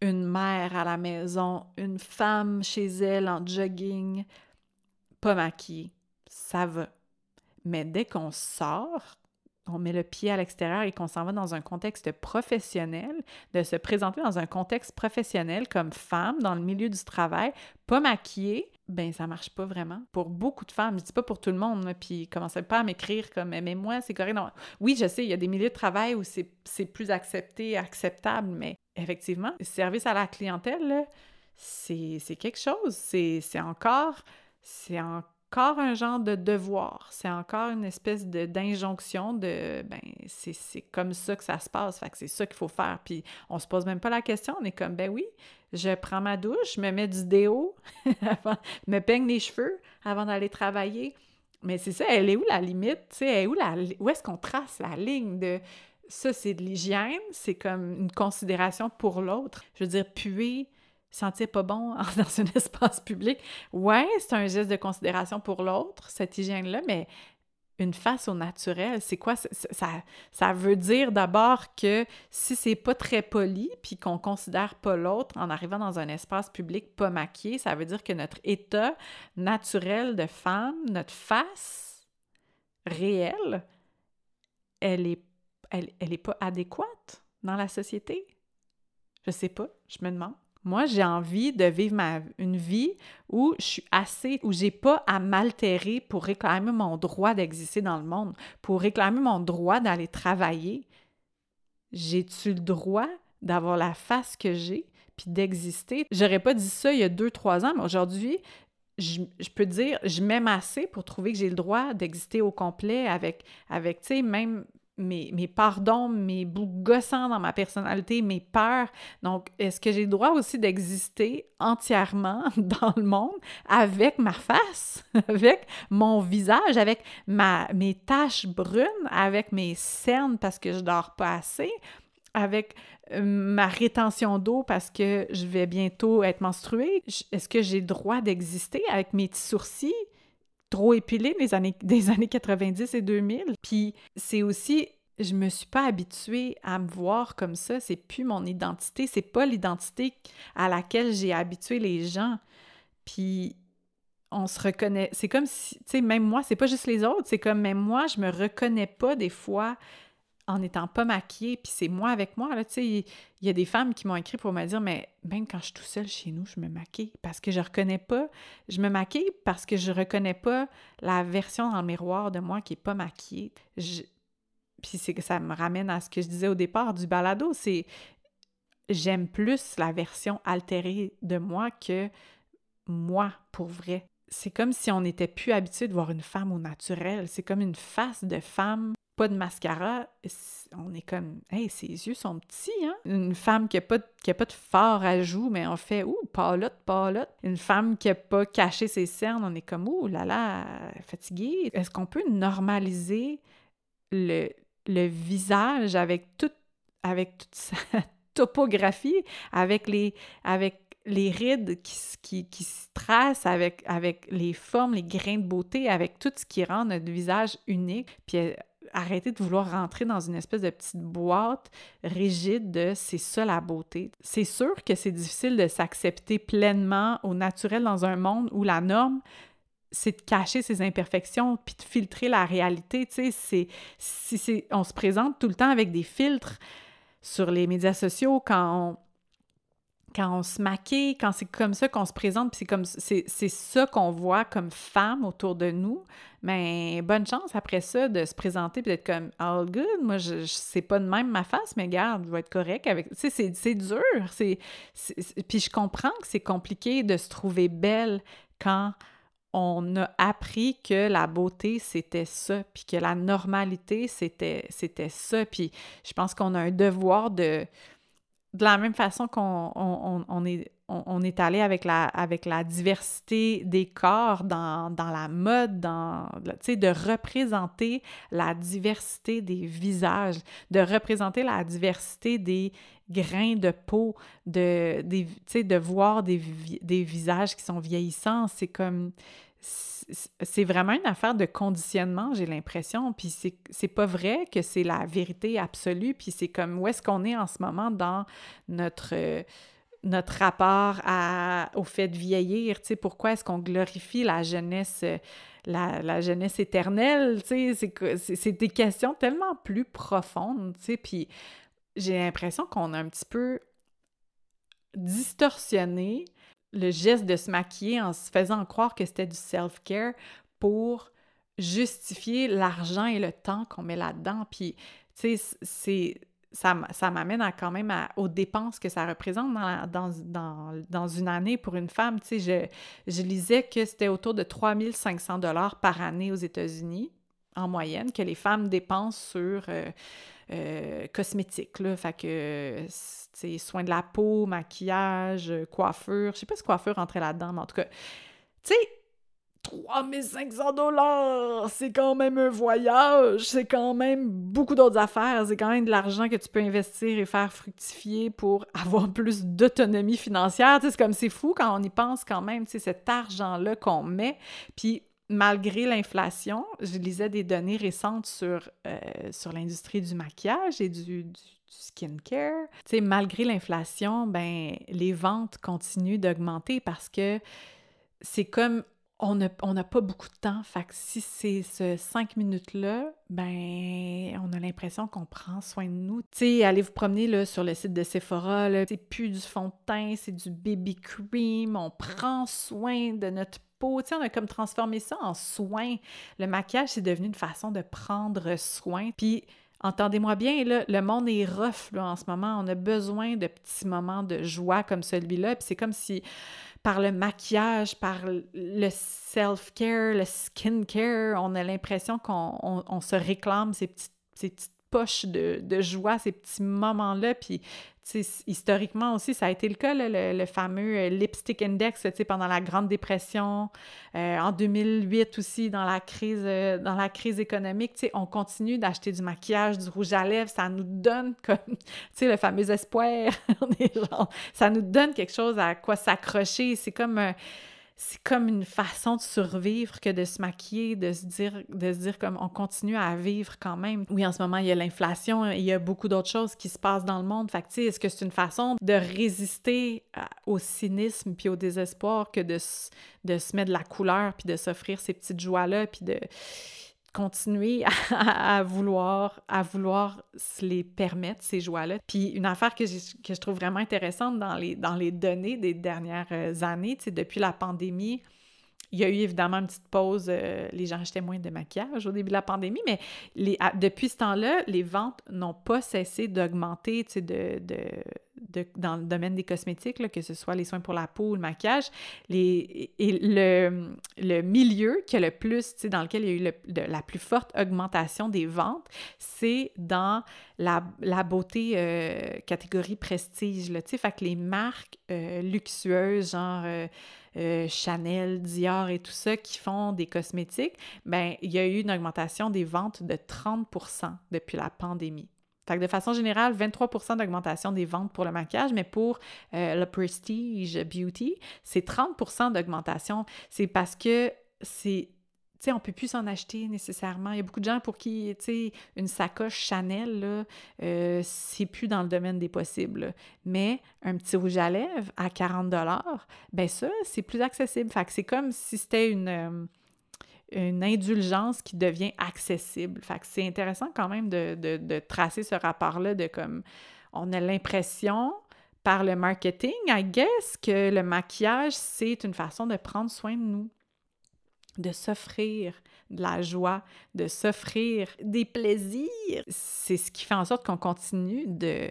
une mère à la maison, une femme chez elle en jogging, pas maquillée. Ça va. Mais dès qu'on sort, on met le pied à l'extérieur et qu'on s'en va dans un contexte professionnel, de se présenter dans un contexte professionnel comme femme, dans le milieu du travail, pas maquillée, ben ça marche pas vraiment. Pour beaucoup de femmes, je dis pas pour tout le monde, là, puis commencez pas à m'écrire comme « mais moi, c'est correct ». Oui, je sais, il y a des milieux de travail où c'est plus accepté, acceptable, mais effectivement, le service à la clientèle, là, c'est quelque chose, c'est encore un genre de devoir, c'est encore une espèce d'injonction de « ben c'est comme ça que ça se passe, fait que c'est ça qu'il faut faire ». Puis on se pose même pas la question, on est comme « ben oui, je prends ma douche, je me mets du déo, je me peigne les cheveux avant d'aller travailler ». Mais c'est ça, elle est où la limite, tu sais, où est-ce qu'on trace la ligne de « ça c'est de l'hygiène, c'est comme une considération pour l'autre ». Je veux dire, puer, sentir pas bon dans un espace public. Ouais, c'est un geste de considération pour l'autre, cette hygiène-là, mais une face au naturel, c'est quoi? Ça veut dire d'abord que si c'est pas très poli, puis qu'on considère pas l'autre en arrivant dans un espace public pas maquillé, ça veut dire que notre état naturel de femme, notre face réelle, elle est pas adéquate dans la société. Je sais pas, je me demande. Moi, j'ai envie de vivre une vie où je suis assez, où j'ai pas à m'altérer pour réclamer mon droit d'exister dans le monde, pour réclamer mon droit d'aller travailler. J'ai-tu le droit d'avoir la face que j'ai, puis d'exister? J'aurais pas dit ça il y a 2-3 ans, mais aujourd'hui, je peux dire, je m'aime assez pour trouver que j'ai le droit d'exister au complet avec tu sais, même mes pardons, mes bouts gossants dans ma personnalité, mes peurs. Donc, est-ce que j'ai le droit aussi d'exister entièrement dans le monde avec ma face, avec mon visage, avec mes taches brunes, avec mes cernes parce que je dors pas assez, avec ma rétention d'eau parce que je vais bientôt être menstruée? Est-ce que j'ai le droit d'exister avec mes petits sourcils trop épilés des années 90 et 2000? Puis c'est aussi, je me suis pas habituée à me voir comme ça, c'est plus mon identité, c'est pas l'identité à laquelle j'ai habitué les gens. Puis on se reconnaît, c'est comme si, tu sais, même moi, c'est pas juste les autres, c'est comme même moi, je me reconnais pas des fois en n'étant pas maquillée, puis c'est moi avec moi, là, tu sais, il y a des femmes qui m'ont écrit pour me dire, mais même quand je suis toute seule chez nous, je me maquille parce que je reconnais pas, je me maquille parce que je reconnais pas la version dans le miroir de moi qui est pas maquillée. Puis c'est que ça me ramène à ce que je disais au départ du balado, c'est j'aime plus la version altérée de moi que moi, pour vrai. C'est comme si on n'était plus habitué de voir une femme au naturel, c'est comme une face de femme pas de mascara, on est comme « Hey, ses yeux sont petits, hein? » Une femme qui n'a pas de fard à joues, mais on fait « Ouh, palotte, palotte! » Une femme qui n'a pas caché ses cernes, on est comme « Ouh là là, fatiguée! » Est-ce qu'on peut normaliser le visage avec toute sa topographie, avec les rides qui se tracent, avec les formes, les grains de beauté, avec tout ce qui rend notre visage unique, puis arrêter de vouloir rentrer dans une espèce de petite boîte rigide de « c'est ça la beauté ». C'est sûr que c'est difficile de s'accepter pleinement au naturel dans un monde où la norme, c'est de cacher ses imperfections puis de filtrer la réalité. Tu sais, on se présente tout le temps avec des filtres sur les médias sociaux quand on se maquille, quand c'est comme ça qu'on se présente, puis c'est ça qu'on voit comme femme autour de nous, mais bonne chance après ça de se présenter puis d'être comme « all good », moi, je sais pas de même ma face, mais regarde, je vais être correcte avec... Tu sais, c'est dur, puis je comprends que c'est compliqué de se trouver belle quand on a appris que la beauté, c'était ça, puis que la normalité, c'était ça, puis je pense qu'on a un devoir de la même façon qu'on est allé avec la diversité des corps dans la mode, tu sais, de représenter la diversité des visages, de représenter la diversité des grains de peau, tu sais, de voir des visages qui sont vieillissants. C'est comme... C'est vraiment une affaire de conditionnement, j'ai l'impression, puis c'est pas vrai que c'est la vérité absolue, puis c'est comme où est-ce qu'on est en ce moment dans notre rapport au fait de vieillir, tu sais, pourquoi est-ce qu'on glorifie la jeunesse jeunesse éternelle, tu sais, c'est des questions tellement plus profondes, tu sais, puis j'ai l'impression qu'on a un petit peu distorsionné le geste de se maquiller en se faisant croire que c'était du self-care pour justifier l'argent et le temps qu'on met là-dedans. Puis, tu sais, ça m'amène aux dépenses que ça représente dans une année pour une femme. Tu sais, je lisais que c'était autour de 3 500 $ par année aux États-Unis, en moyenne, que les femmes dépensent sur... cosmétiques, là, fait que c'est soins de la peau, maquillage, coiffure, je sais pas si coiffure rentrait là-dedans, mais en tout cas, tu sais, 3 500 $, c'est quand même un voyage, c'est quand même beaucoup d'autres affaires, c'est quand même de l'argent que tu peux investir et faire fructifier pour avoir plus d'autonomie financière, tu sais, c'est comme, c'est fou quand on y pense quand même, tu sais, cet argent-là qu'on met, puis malgré l'inflation, je lisais des données récentes sur l'industrie du maquillage et du skincare. Tu sais, malgré l'inflation, ben les ventes continuent d'augmenter parce que c'est comme on n'a pas beaucoup de temps. Fait que si c'est ce 5 minutes-là, ben on a l'impression qu'on prend soin de nous. Tu sais, allez vous promener là, sur le site de Sephora, là, c'est plus du fond de teint, c'est du BB cream, on prend soin de notre peau. Tu sais, on a comme transformé ça en soin. Le maquillage, c'est devenu une façon de prendre soin. Puis, entendez-moi bien, là, le monde est rough là, en ce moment. On a besoin de petits moments de joie comme celui-là. Puis c'est comme si, par le maquillage, par le self-care, le skin-care, on a l'impression qu'on se réclame ces petites poche de joie, ces petits moments-là. Puis, tu sais, historiquement aussi, ça a été le cas, là, le fameux lipstick index, tu sais, pendant la Grande Dépression, en 2008 aussi, dans la crise économique, tu sais, on continue d'acheter du maquillage, du rouge à lèvres, ça nous donne comme, tu sais, le fameux espoir, ça nous donne quelque chose à quoi s'accrocher, c'est comme une façon de survivre que de se maquiller, de se dire comme on continue à vivre quand même. Oui, en ce moment, il y a l'inflation, il y a beaucoup d'autres choses qui se passent dans le monde. Fait que, tu sais, est-ce que c'est une façon de résister au cynisme puis au désespoir que de se mettre de la couleur puis de s'offrir ces petites joies-là puis de continuer à vouloir se les permettre, ces joies-là. Puis une affaire que je trouve vraiment intéressante dans les données des dernières années, tu sais, depuis la pandémie, il y a eu évidemment une petite pause, les gens achetaient moins de maquillage au début de la pandémie, mais depuis ce temps-là, les ventes n'ont pas cessé d'augmenter, tu sais, dans le domaine des cosmétiques, là, que ce soit les soins pour la peau ou le maquillage, et le milieu qui a le plus, tu sais, dans lequel il y a eu la plus forte augmentation des ventes, c'est dans la beauté catégorie prestige, là, tu sais, fait que les marques luxueuses, genre Chanel, Dior et tout ça, qui font des cosmétiques, ben il y a eu une augmentation des ventes de 30% depuis la pandémie. Fait que de façon générale, 23% d'augmentation des ventes pour le maquillage, mais pour le prestige beauty, c'est 30% d'augmentation. C'est parce que c'est... Tu sais, on ne peut plus s'en acheter nécessairement. Il y a beaucoup de gens pour qui, tu sais, une sacoche Chanel, là, c'est plus dans le domaine des possibles. Là. Mais un petit rouge à lèvres à 40 $, bien ça, c'est plus accessible. Fait que c'est comme si c'était une indulgence qui devient accessible. Fait que c'est intéressant quand même de tracer ce rapport-là de comme... On a l'impression... par le marketing, I guess, que le maquillage, c'est une façon de prendre soin de nous, de s'offrir de la joie, de s'offrir des plaisirs. C'est ce qui fait en sorte qu'on continue de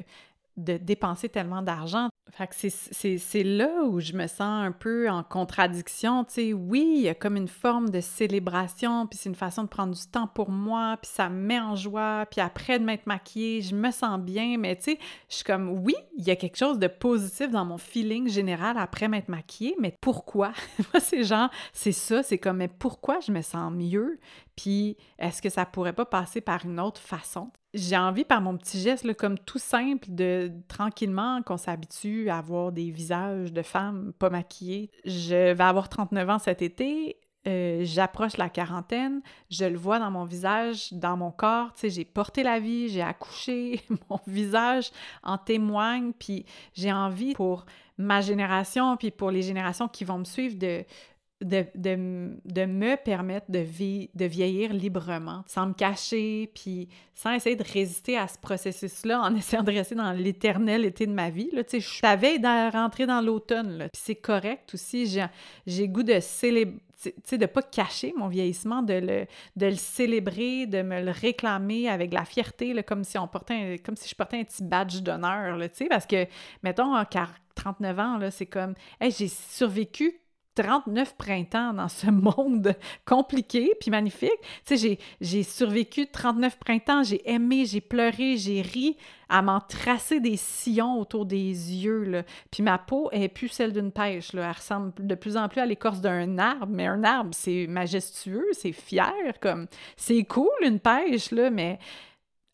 dépenser tellement d'argent. Fait que c'est là où je me sens un peu en contradiction, tu sais, oui, il y a comme une forme de célébration, puis c'est une façon de prendre du temps pour moi, puis ça me met en joie, puis après de m'être maquillée, je me sens bien, mais tu sais, je suis comme, oui, il y a quelque chose de positif dans mon feeling général après m'être maquillée, mais pourquoi? Moi, c'est genre, c'est ça, c'est comme, mais pourquoi je me sens mieux? Puis est-ce que ça pourrait pas passer par une autre façon? J'ai envie, par mon petit geste, là, comme tout simple, de tranquillement qu'on s'habitue à avoir des visages de femmes pas maquillées. Je vais avoir 39 ans cet été, j'approche la quarantaine, je le vois dans mon visage, dans mon corps, tu sais, j'ai porté la vie, j'ai accouché, mon visage en témoigne, puis j'ai envie pour ma génération, puis pour les générations qui vont me suivre de me permettre de vieillir librement, sans me cacher, puis sans essayer de résister à ce processus-là, en essayant de rester dans l'éternel été de ma vie. Là, tu sais, je savais rentrer dans l'automne, là. Puis c'est correct aussi, j'ai goût de célébrer, tu sais, de pas cacher mon vieillissement, de le célébrer, de me le réclamer avec la fierté, là, comme si je portais un petit badge d'honneur, là, tu sais, parce que, mettons, à 39 ans, là, c'est comme, hey, j'ai survécu 39 printemps dans ce monde compliqué puis magnifique. Tu sais, j'ai survécu 39 printemps, j'ai aimé, j'ai pleuré, j'ai ri à m'en tracer des sillons autour des yeux, là. Puis ma peau est plus celle d'une pêche, là. Elle ressemble de plus en plus à l'écorce d'un arbre, mais un arbre, c'est majestueux, c'est fier, comme... C'est cool, une pêche, là, mais...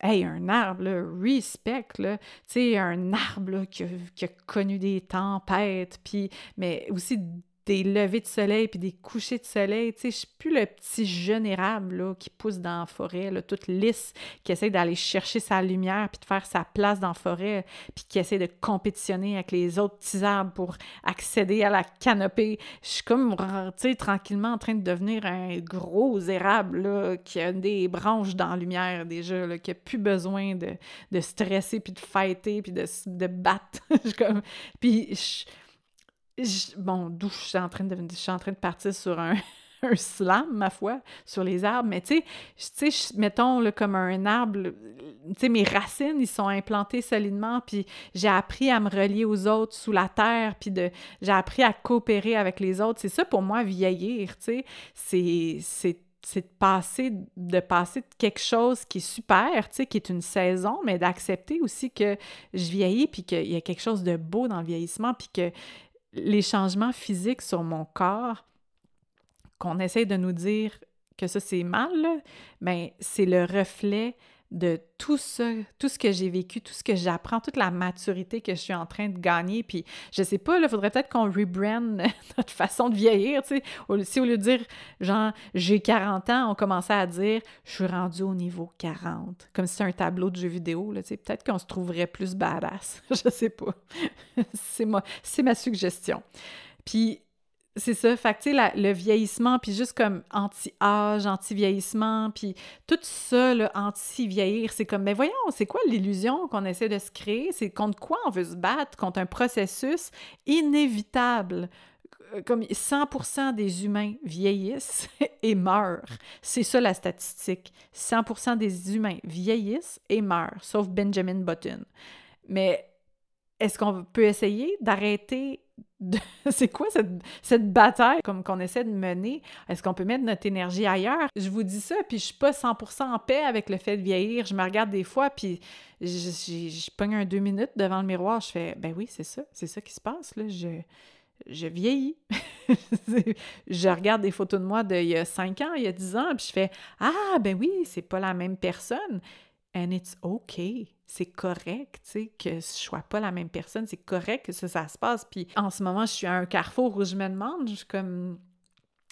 Hey, un arbre, là, respect, là, tu sais, un arbre, là, qui a connu des tempêtes, puis... Mais aussi... des levées de soleil puis des couchers de soleil, tu sais, je suis plus le petit jeune érable, là, qui pousse dans la forêt, là, toute lisse, qui essaie d'aller chercher sa lumière puis de faire sa place dans la forêt, puis qui essaie de compétitionner avec les autres petits arbres pour accéder à la canopée. Je suis comme, tu sais, tranquillement en train de devenir un gros érable, là, qui a des branches dans la lumière déjà, là, qui a plus besoin de stresser puis de fêter puis de battre. Je suis comme... Puis je suis en train de partir sur un slam, ma foi, sur les arbres, mais tu sais, mettons, là, comme un arbre, tu sais, mes racines, ils sont implantées solidement, puis j'ai appris à me relier aux autres sous la terre, puis j'ai appris à coopérer avec les autres. C'est ça, pour moi, vieillir, tu sais, c'est de passer de quelque chose qui est super, tu sais, qui est une saison, mais d'accepter aussi que je vieillis puis qu'il y a quelque chose de beau dans le vieillissement puis que les changements physiques sur mon corps, qu'on essaie de nous dire que ça, c'est mal, là, bien, c'est le reflet de tout ce que j'ai vécu, tout ce que j'apprends, toute la maturité que je suis en train de gagner. Puis, je sais pas, il faudrait peut-être qu'on rebrand notre façon de vieillir, tu sais. Si au lieu de dire, genre, j'ai 40 ans, on commençait à dire, je suis rendue au niveau 40. Comme si c'était un tableau de jeu vidéo, là, tu sais. Peut-être qu'on se trouverait plus badass. Je sais pas. C'est ma suggestion. Puis, c'est ça, fait que tu sais, le vieillissement, puis juste comme anti-âge, anti-vieillissement, puis tout ça, là, anti-vieillir, c'est comme, ben voyons, c'est quoi l'illusion qu'on essaie de se créer? C'est contre quoi on veut se battre? Contre un processus inévitable. Comme 100% des humains vieillissent et meurent. C'est ça la statistique. 100% des humains vieillissent et meurent, sauf Benjamin Button. Mais est-ce qu'on peut essayer d'arrêter? C'est quoi cette bataille comme qu'on essaie de mener? Est-ce qu'on peut mettre notre énergie ailleurs? Je vous dis ça, puis je suis pas 100% en paix avec le fait de vieillir. Je me regarde des fois, puis je pogne un 2 minutes devant le miroir. Je fais, ben oui, c'est ça qui se passe, là. Je vieillis. Je regarde des photos de moi d'il y a 5 ans, il y a 10 ans, puis je fais, ah, ben oui, c'est pas la même personne. And it's okay. C'est correct, tu sais, que je ne sois pas la même personne. C'est correct que ça se passe. Puis en ce moment, je suis à un carrefour où je me demande, je suis comme...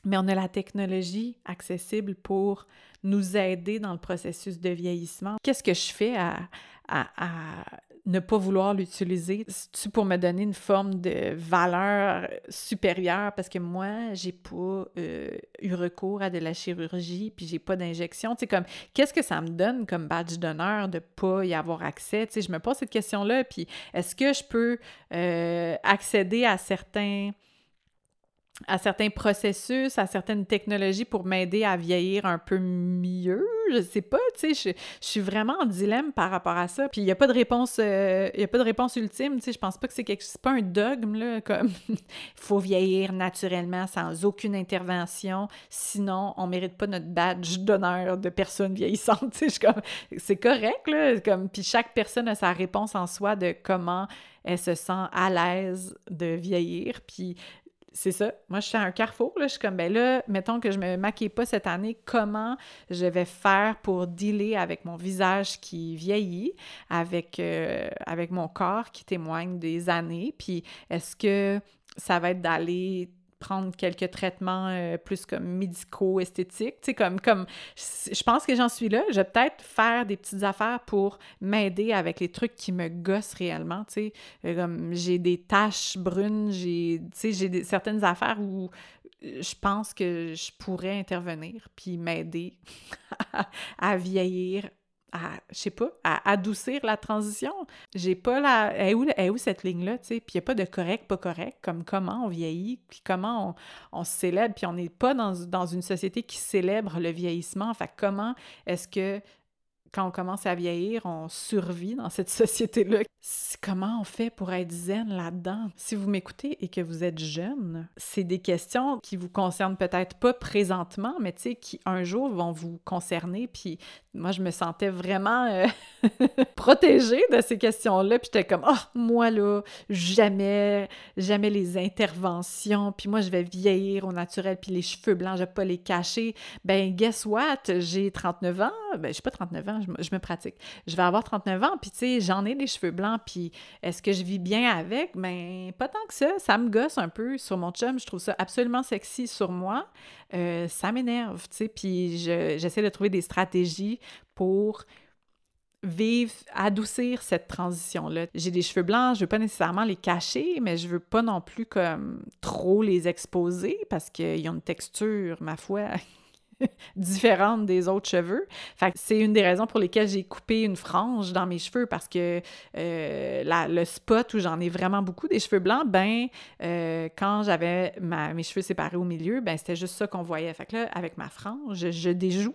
Mais on a la technologie accessible pour nous aider dans le processus de vieillissement. Qu'est-ce que je fais à ne pas vouloir l'utiliser? C'est-tu pour me donner une forme de valeur supérieure? Parce que moi, j'ai pas eu recours à de la chirurgie, puis j'ai pas d'injection. Tu sais, comme, qu'est-ce que ça me donne comme badge d'honneur de pas y avoir accès? Tu sais, je me pose cette question-là, puis est-ce que je peux accéder à certains processus, à certaines technologies pour m'aider à vieillir un peu mieux? Je sais pas, tu sais, je suis vraiment en dilemme par rapport à ça. Puis il n'y a pas de réponse ultime, tu sais, je pense pas que c'est pas un dogme, là, comme il faut vieillir naturellement sans aucune intervention, sinon on mérite pas notre badge d'honneur de personne vieillissante, tu sais, comme, c'est correct, là, comme, puis chaque personne a sa réponse en soi de comment elle se sent à l'aise de vieillir, puis c'est ça. Moi, je suis à un carrefour, là. Je suis comme, ben là, mettons que je me maquille pas cette année, comment je vais faire pour dealer avec mon visage qui vieillit, avec mon corps qui témoigne des années, puis est-ce que ça va être d'aller prendre quelques traitements plus comme médicaux, esthétiques, tu sais, comme je pense que j'en suis là, je vais peut-être faire des petites affaires pour m'aider avec les trucs qui me gossent réellement, tu sais, comme j'ai des taches brunes, j'ai certaines affaires où je pense que je pourrais intervenir puis m'aider à vieillir, je sais pas, à adoucir la transition. J'ai pas la... Elle est où cette ligne-là, tu sais? Puis il n'y a pas de correct, pas correct, comme comment on vieillit, puis comment on se célèbre, puis on n'est pas dans une société qui célèbre le vieillissement. Fait comment est-ce que, quand on commence à vieillir, on survit dans cette société-là? Comment on fait pour être zen là-dedans? Si vous m'écoutez et que vous êtes jeune, c'est des questions qui vous concernent peut-être pas présentement, mais tu sais, qui un jour vont vous concerner. Puis moi, je me sentais vraiment protégée de ces questions-là. Puis j'étais comme, oh, moi là, jamais les interventions. Puis moi, je vais vieillir au naturel. Puis les cheveux blancs, je vais pas les cacher. Ben, guess what? J'ai 39 ans. Ben, j'ai pas 39 ans, je me pratique. Je vais avoir 39 ans. Puis tu sais, j'en ai des cheveux blancs. Puis est-ce que je vis bien avec? Ben, pas tant que ça. Ça me gosse un peu sur mon chum. Je trouve ça absolument sexy sur moi. Ça m'énerve, tu sais. Puis j'essaie de trouver des stratégies pour vivre, adoucir cette transition-là. J'ai des cheveux blancs, je veux pas nécessairement les cacher, mais je veux pas non plus comme trop les exposer parce qu'ils ont une texture, ma foi... différente des autres cheveux. Fait que c'est une des raisons pour lesquelles j'ai coupé une frange dans mes cheveux parce que le spot où j'en ai vraiment beaucoup des cheveux blancs, ben quand j'avais mes cheveux séparés au milieu, ben c'était juste ça qu'on voyait. Fait que là, avec ma frange, je déjoue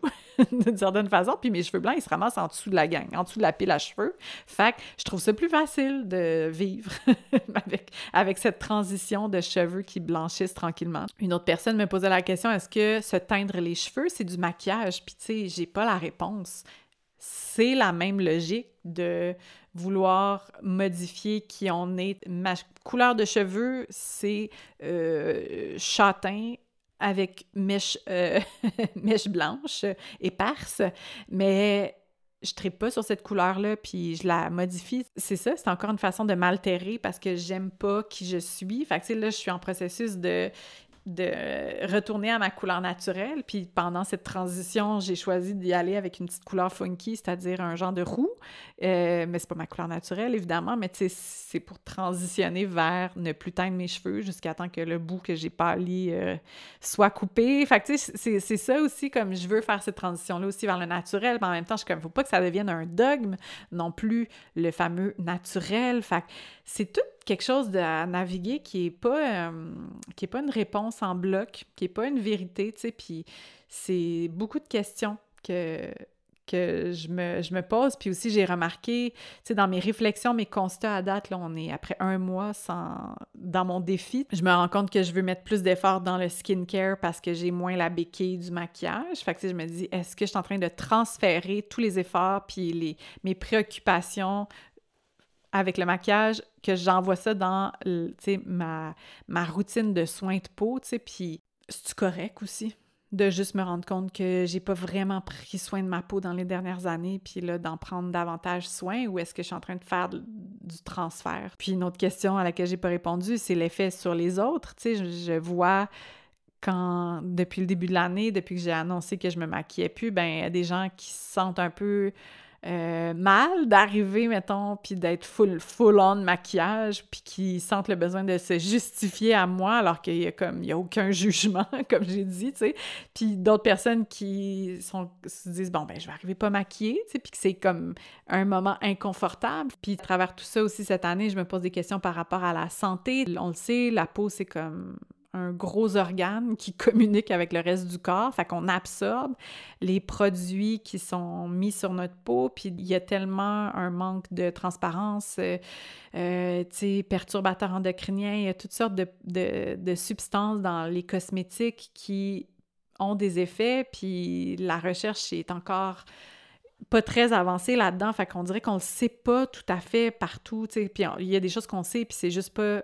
d'une certaine façon, puis mes cheveux blancs, ils se ramassent en dessous de la gang, en dessous de la pile à cheveux. Fait que je trouve ça plus facile de vivre avec cette transition de cheveux qui blanchissent tranquillement. Une autre personne me posait la question, est-ce que se teindre les cheveux cheveux, c'est du maquillage, puis tu sais, j'ai pas la réponse. C'est la même logique de vouloir modifier qui on est. Ma couleur de cheveux, c'est châtain avec mèche, mèche blanche, éparse, mais je tripe pas sur cette couleur-là, puis je la modifie. C'est ça, c'est encore une façon de m'altérer parce que j'aime pas qui je suis. Fait que tu sais, là, je suis en processus de retourner à ma couleur naturelle, puis pendant cette transition, j'ai choisi d'y aller avec une petite couleur funky, c'est-à-dire un genre de roux, mais c'est pas ma couleur naturelle, évidemment, mais tu sais, c'est pour transitionner vers ne plus teindre mes cheveux jusqu'à temps que le bout que j'ai pâli soit coupé. Fait que tu sais, c'est ça aussi, comme je veux faire cette transition-là aussi vers le naturel, mais en même temps, je suis comme, faut pas que ça devienne un dogme non plus, le fameux naturel. Fait que c'est tout quelque chose à naviguer qui est pas une réponse en bloc, qui est pas une vérité, tu sais, puis c'est beaucoup de questions que je me pose, puis aussi j'ai remarqué, tu sais, dans mes réflexions, mes constats à date, là, on est après un mois dans mon défi, je me rends compte que je veux mettre plus d'efforts dans le skincare parce que j'ai moins la béquille du maquillage, fait que tu sais, je me dis, est-ce que je suis en train de transférer tous les efforts puis mes préoccupations avec le maquillage, que j'envoie ça dans, tu sais, ma routine de soins de peau, tu sais, puis c'est-tu correct aussi de juste me rendre compte que j'ai pas vraiment pris soin de ma peau dans les dernières années, puis là, d'en prendre davantage soin, ou est-ce que je suis en train de faire du transfert? Puis une autre question à laquelle j'ai pas répondu, c'est l'effet sur les autres, tu sais, je vois... Quand, depuis le début de l'année, depuis que j'ai annoncé que je me maquillais plus, ben il y a des gens qui se sentent un peu mal d'arriver, mettons, puis d'être full on maquillage, puis qui sentent le besoin de se justifier à moi, alors qu'il y a comme, il y a aucun jugement, comme j'ai dit, tu sais. Puis d'autres personnes qui se disent, bon, ben je vais arriver pas maquillée, tu sais, puis que c'est comme un moment inconfortable. Puis à travers tout ça aussi, cette année, je me pose des questions par rapport à la santé. On le sait, la peau, c'est comme... un gros organe qui communique avec le reste du corps, fait qu'on absorbe les produits qui sont mis sur notre peau, puis il y a tellement un manque de transparence, tu sais, perturbateurs endocriniens, il y a toutes sortes de substances dans les cosmétiques qui ont des effets, puis la recherche est encore... pas très avancé là-dedans, fait qu'on dirait qu'on le sait pas tout à fait partout, tu sais, puis il y a des choses qu'on sait, puis c'est juste pas...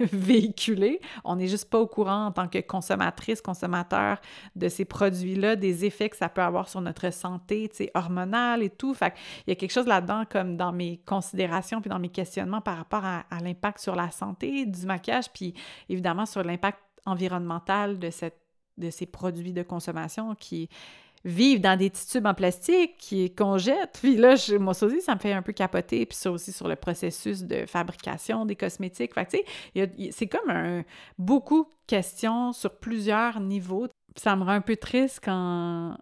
véhiculé. On n'est juste pas au courant en tant que consommatrice, consommateur de ces produits-là, des effets que ça peut avoir sur notre santé, tu sais, hormonale et tout. Fait qu'il y a quelque chose là-dedans comme dans mes considérations puis dans mes questionnements par rapport à l'impact sur la santé du maquillage puis évidemment sur l'impact environnemental de ces produits de consommation qui vivent dans des petits tubes en plastique qu'on jette. Puis là, moi aussi, ça me fait un peu capoter. Puis ça aussi sur le processus de fabrication des cosmétiques. Fait que tu sais, c'est comme beaucoup de questions sur plusieurs niveaux. Puis ça me rend un peu triste quand...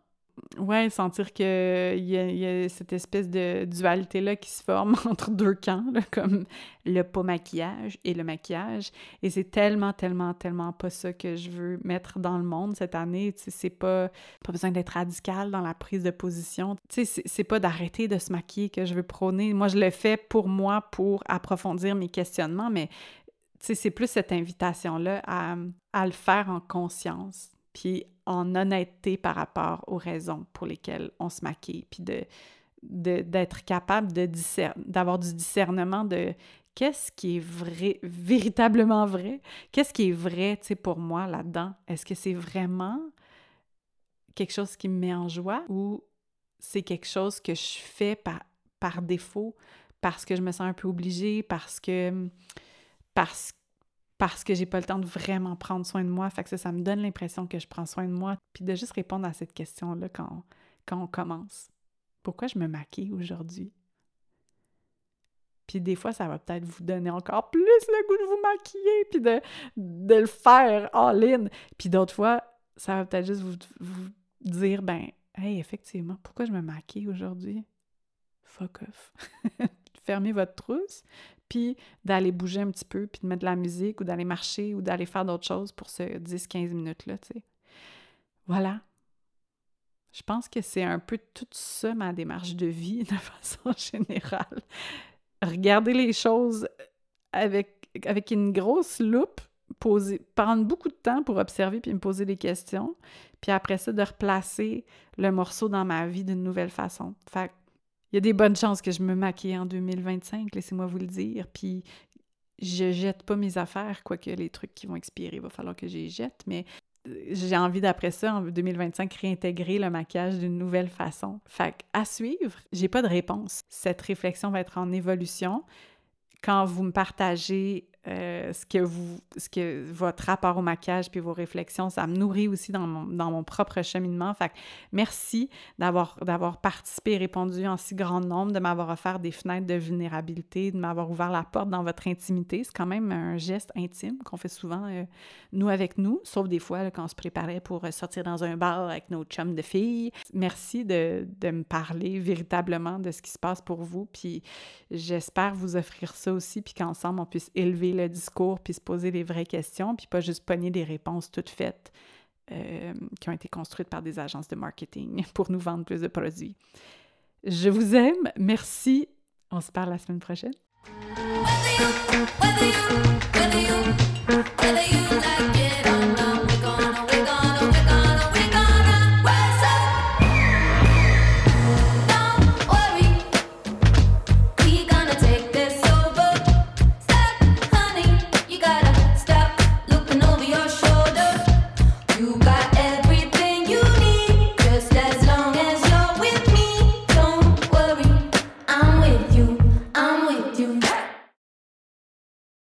Ouais, sentir qu'il y a cette espèce de dualité-là qui se forme entre deux camps, là, comme le pas maquillage et le maquillage. Et c'est tellement, tellement, tellement pas ça que je veux mettre dans le monde cette année. Tu sais, c'est pas besoin d'être radical dans la prise de position. Tu sais, c'est pas d'arrêter de se maquiller que je veux prôner. Moi, je le fais pour moi, pour approfondir mes questionnements, mais tu sais, c'est plus cette invitation-là à le faire en conscience, puis en honnêteté par rapport aux raisons pour lesquelles on se maquille, puis d'être capable d'avoir du discernement de qu'est-ce qui est vrai, véritablement vrai, qu'est-ce qui est vrai, tu sais, pour moi là-dedans. Est-ce que c'est vraiment quelque chose qui me met en joie ou c'est quelque chose que je fais par défaut, parce que je me sens un peu obligée, parce que j'ai pas le temps de vraiment prendre soin de moi. Fait que ça me donne l'impression que je prends soin de moi. Puis de juste répondre à cette question-là quand on commence. Pourquoi je me maquille aujourd'hui? Puis des fois, ça va peut-être vous donner encore plus le goût de vous maquiller, puis de le faire en ligne. Puis d'autres fois, ça va peut-être juste vous dire, ben, hey, effectivement, pourquoi je me maquille aujourd'hui? Fuck off! Fermez votre trousse, puis d'aller bouger un petit peu, puis de mettre de la musique, ou d'aller marcher, ou d'aller faire d'autres choses pour ce 10-15 minutes-là, tu sais. Voilà. Je pense que c'est un peu tout ça, ma démarche de vie, de façon générale. Regarder les choses avec une grosse loupe, prendre beaucoup de temps pour observer puis me poser des questions, puis après ça, de replacer le morceau dans ma vie d'une nouvelle façon. Fait qu'il y a des bonnes chances que je me maquille en 2025, laissez-moi vous le dire, puis je jette pas mes affaires, quoique les trucs qui vont expirer, il va falloir que je les jette, mais j'ai envie d'après ça, en 2025, réintégrer le maquillage d'une nouvelle façon. Fait qu'à suivre, j'ai pas de réponse. Cette réflexion va être en évolution. Quand vous me partagez ce que votre rapport au maquillage puis vos réflexions, ça me nourrit aussi dans mon propre cheminement. Fait que merci d'avoir participé et répondu en si grand nombre, de m'avoir offert des fenêtres de vulnérabilité, de m'avoir ouvert la porte dans votre intimité. C'est quand même un geste intime qu'on fait souvent, nous avec nous, sauf des fois là, quand on se préparait pour sortir dans un bar avec nos chums de filles. Merci de me parler véritablement de ce qui se passe pour vous, puis j'espère vous offrir ça aussi, puis qu'ensemble on puisse élever le discours, puis se poser les vraies questions, puis pas juste pogner des réponses toutes faites qui ont été construites par des agences de marketing pour nous vendre plus de produits. Je vous aime, merci, on se parle la semaine prochaine.